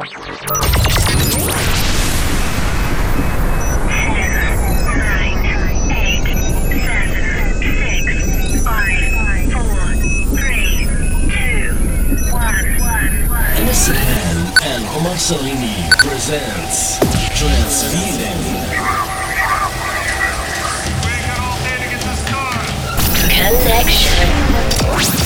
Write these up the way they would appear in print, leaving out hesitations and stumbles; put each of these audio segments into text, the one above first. Anas Hel and Omar Sarghini presents Translating Connection.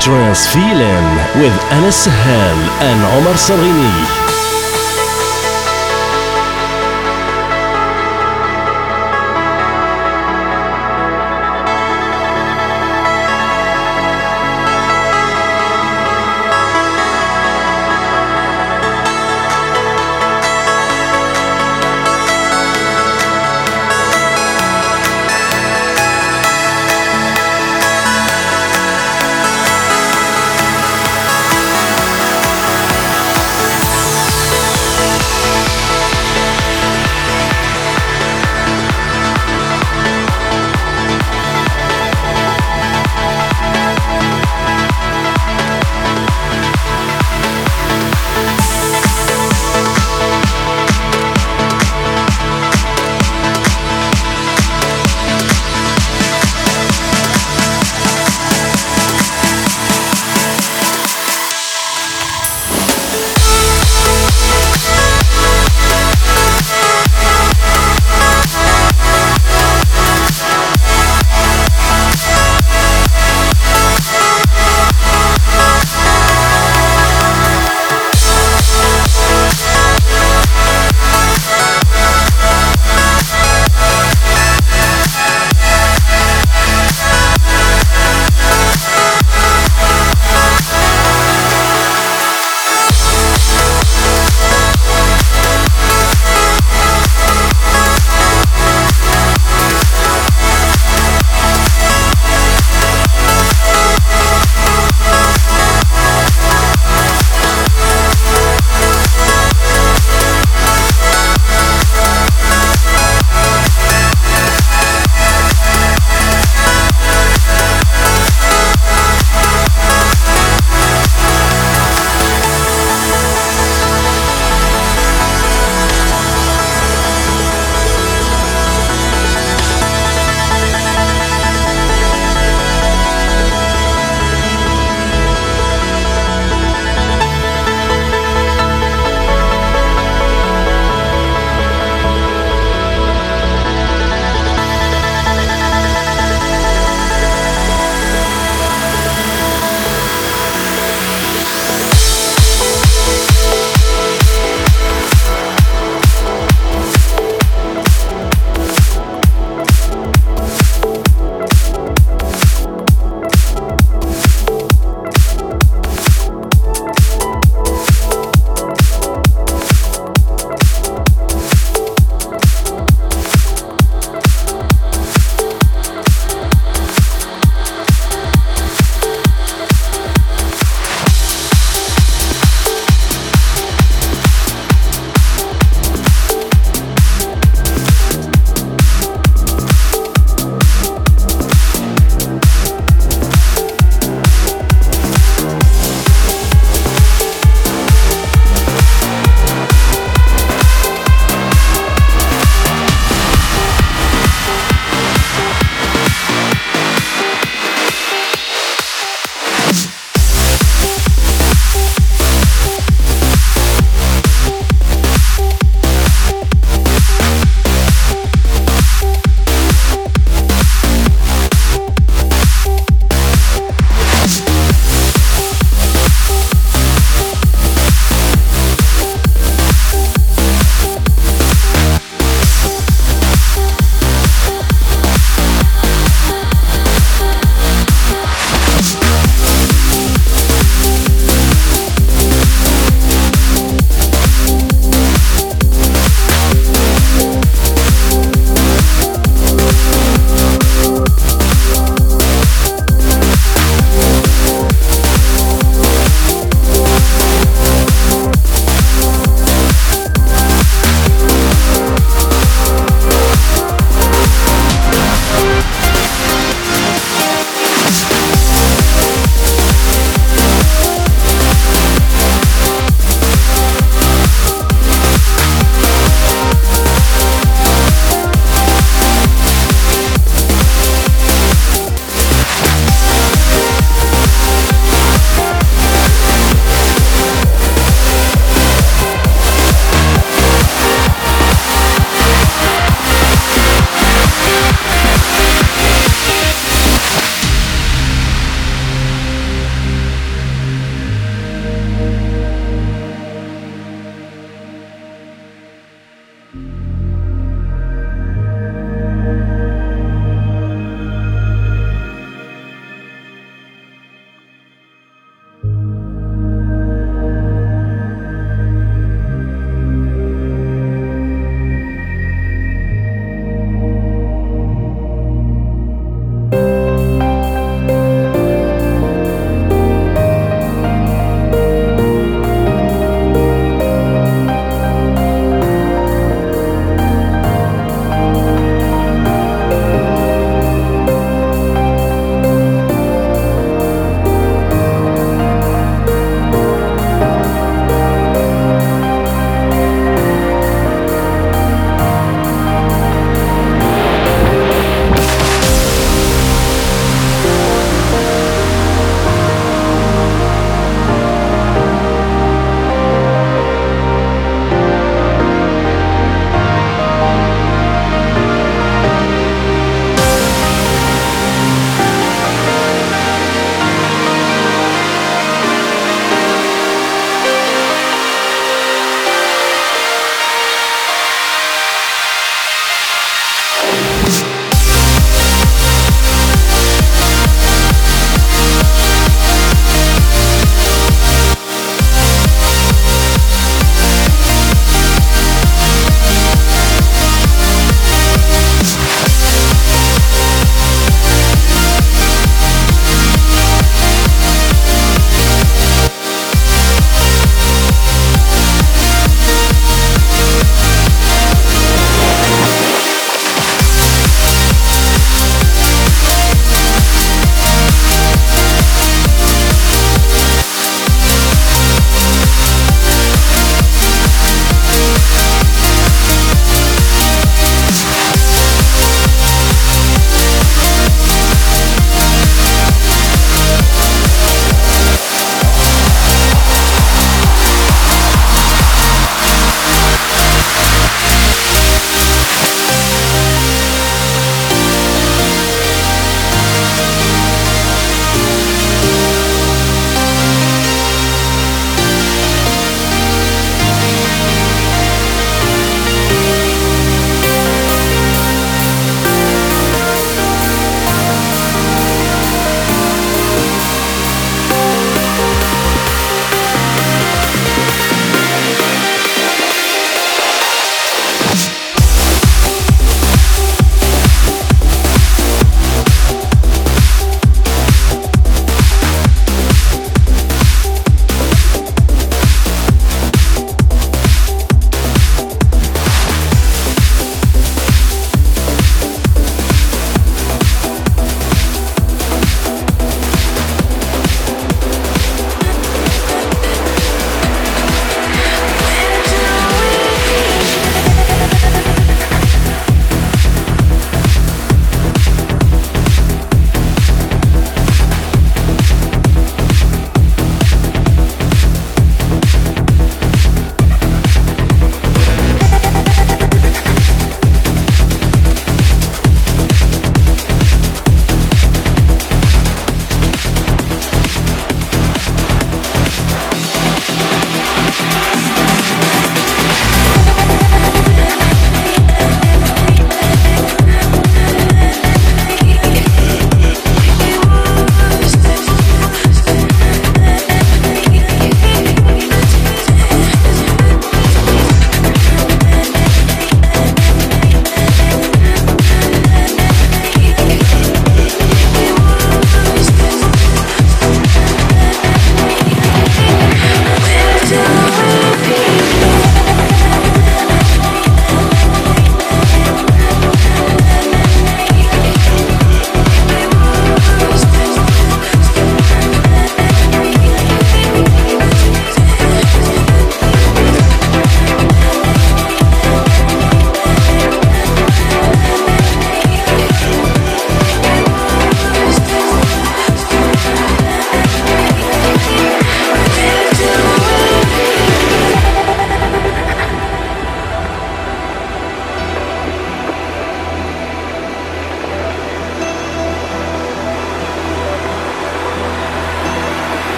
Transfeeling with Anas Hel and Omar Sarghini.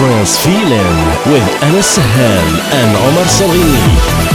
Trans Feeling with Anas Hel and Omar Sarghini.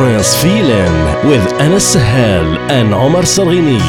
Transfeeling with Anas Hel and Omar Sarghini.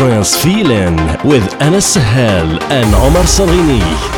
Trans Feeling with Anas Hel and Omar Sarghini.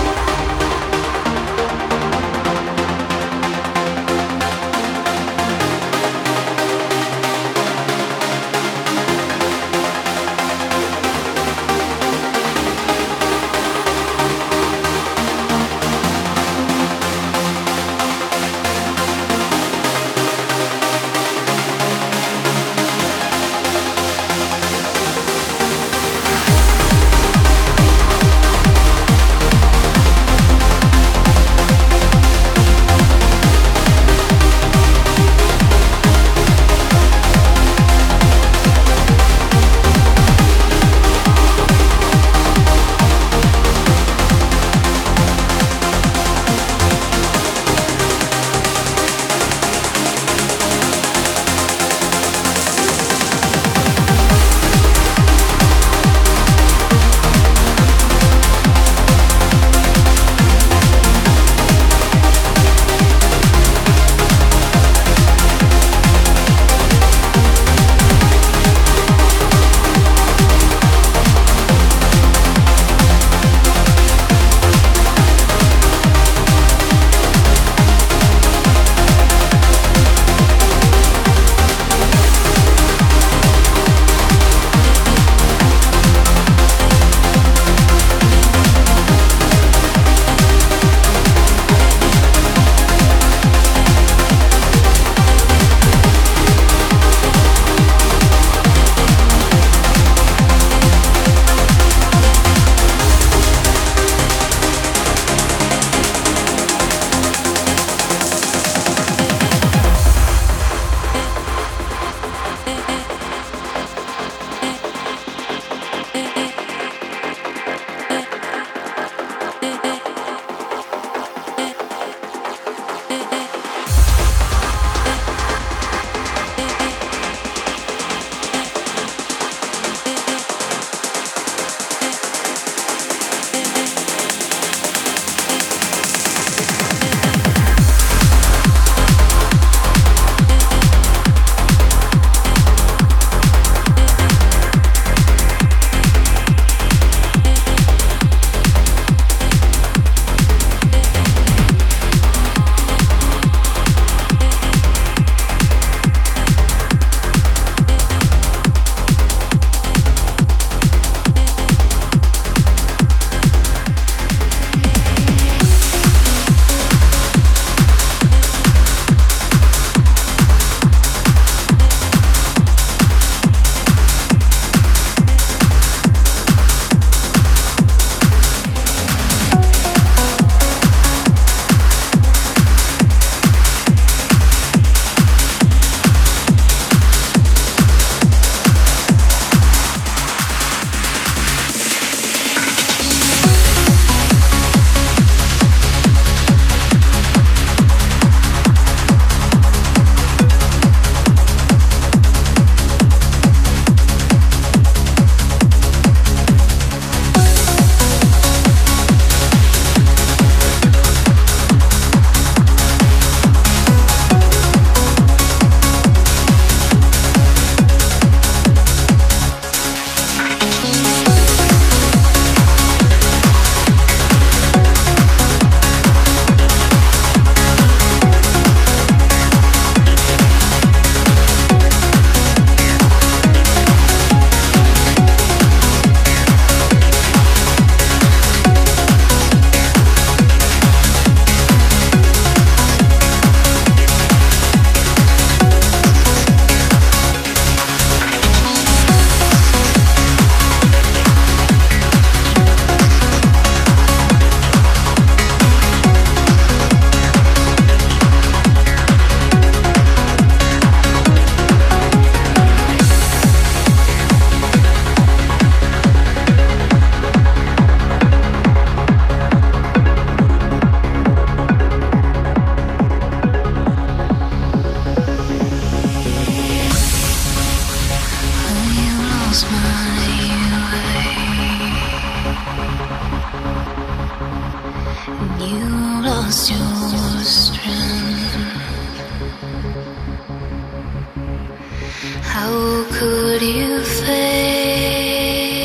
How could you fail?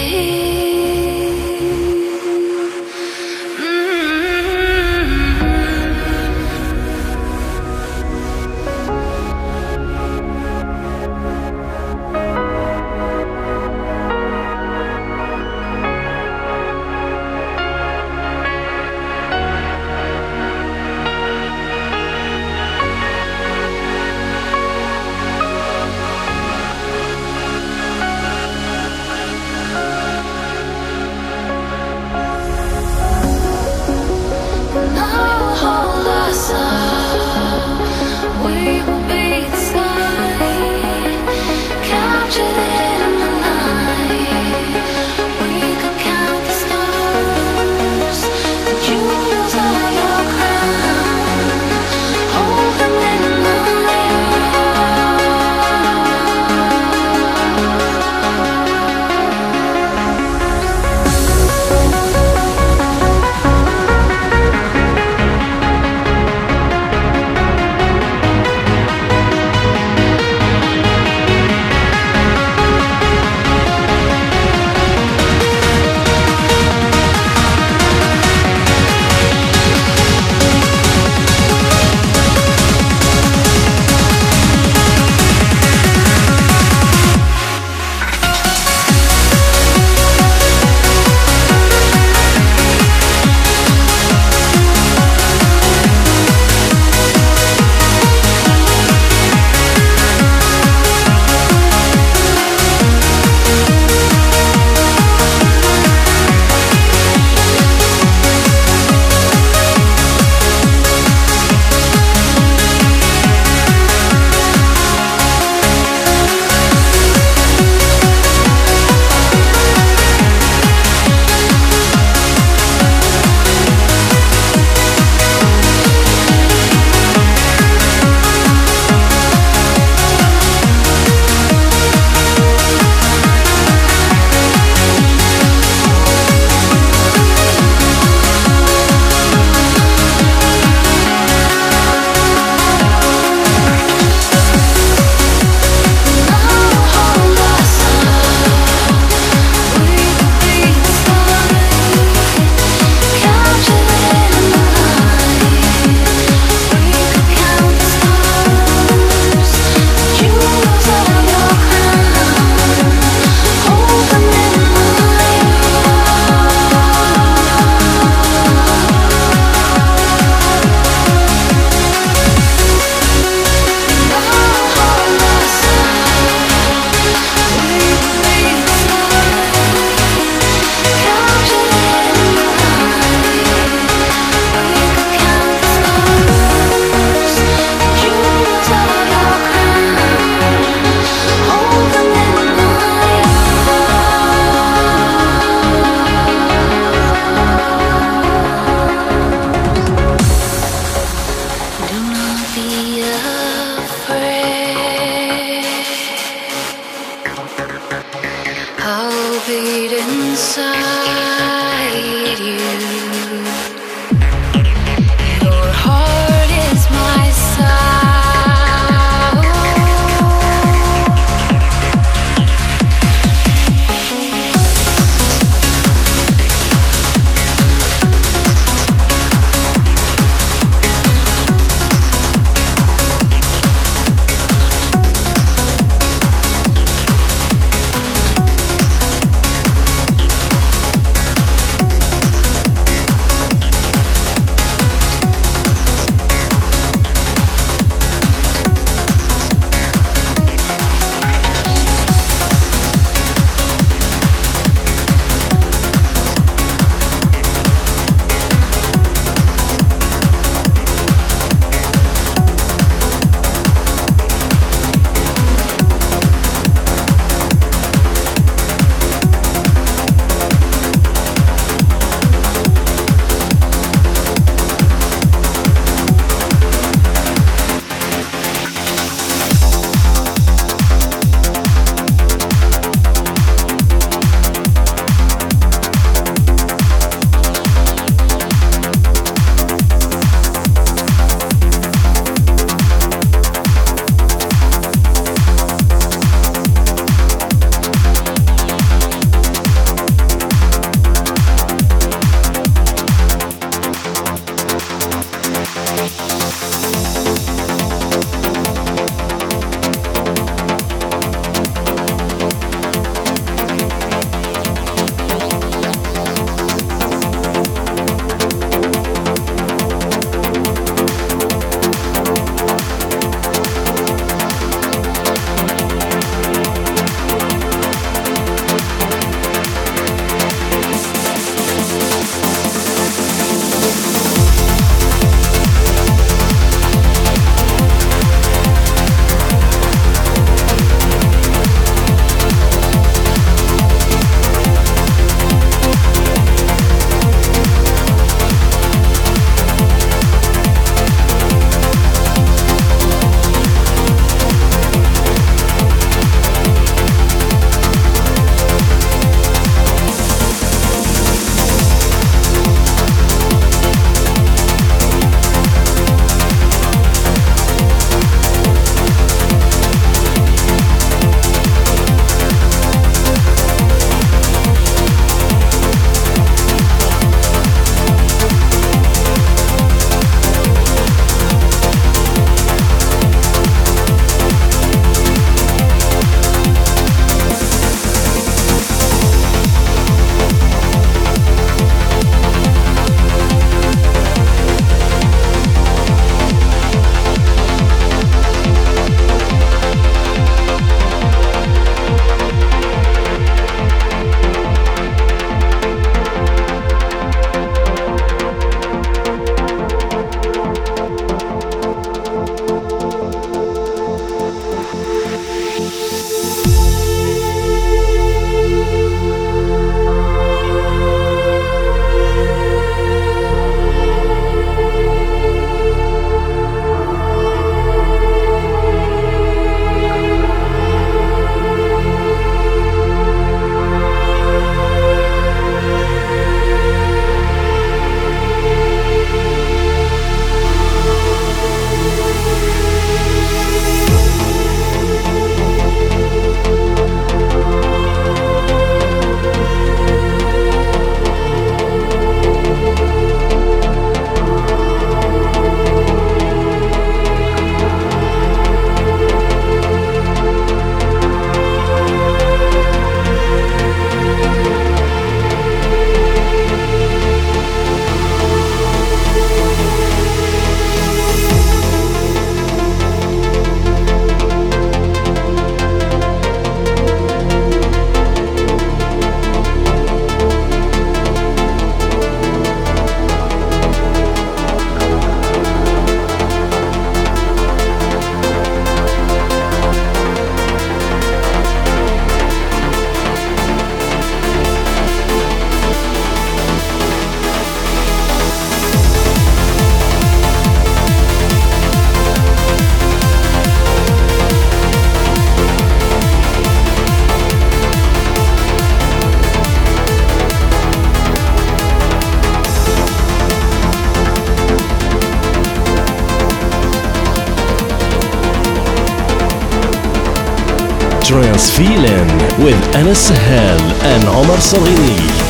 Transfeeling with Anas Hel and Omar Sarghini.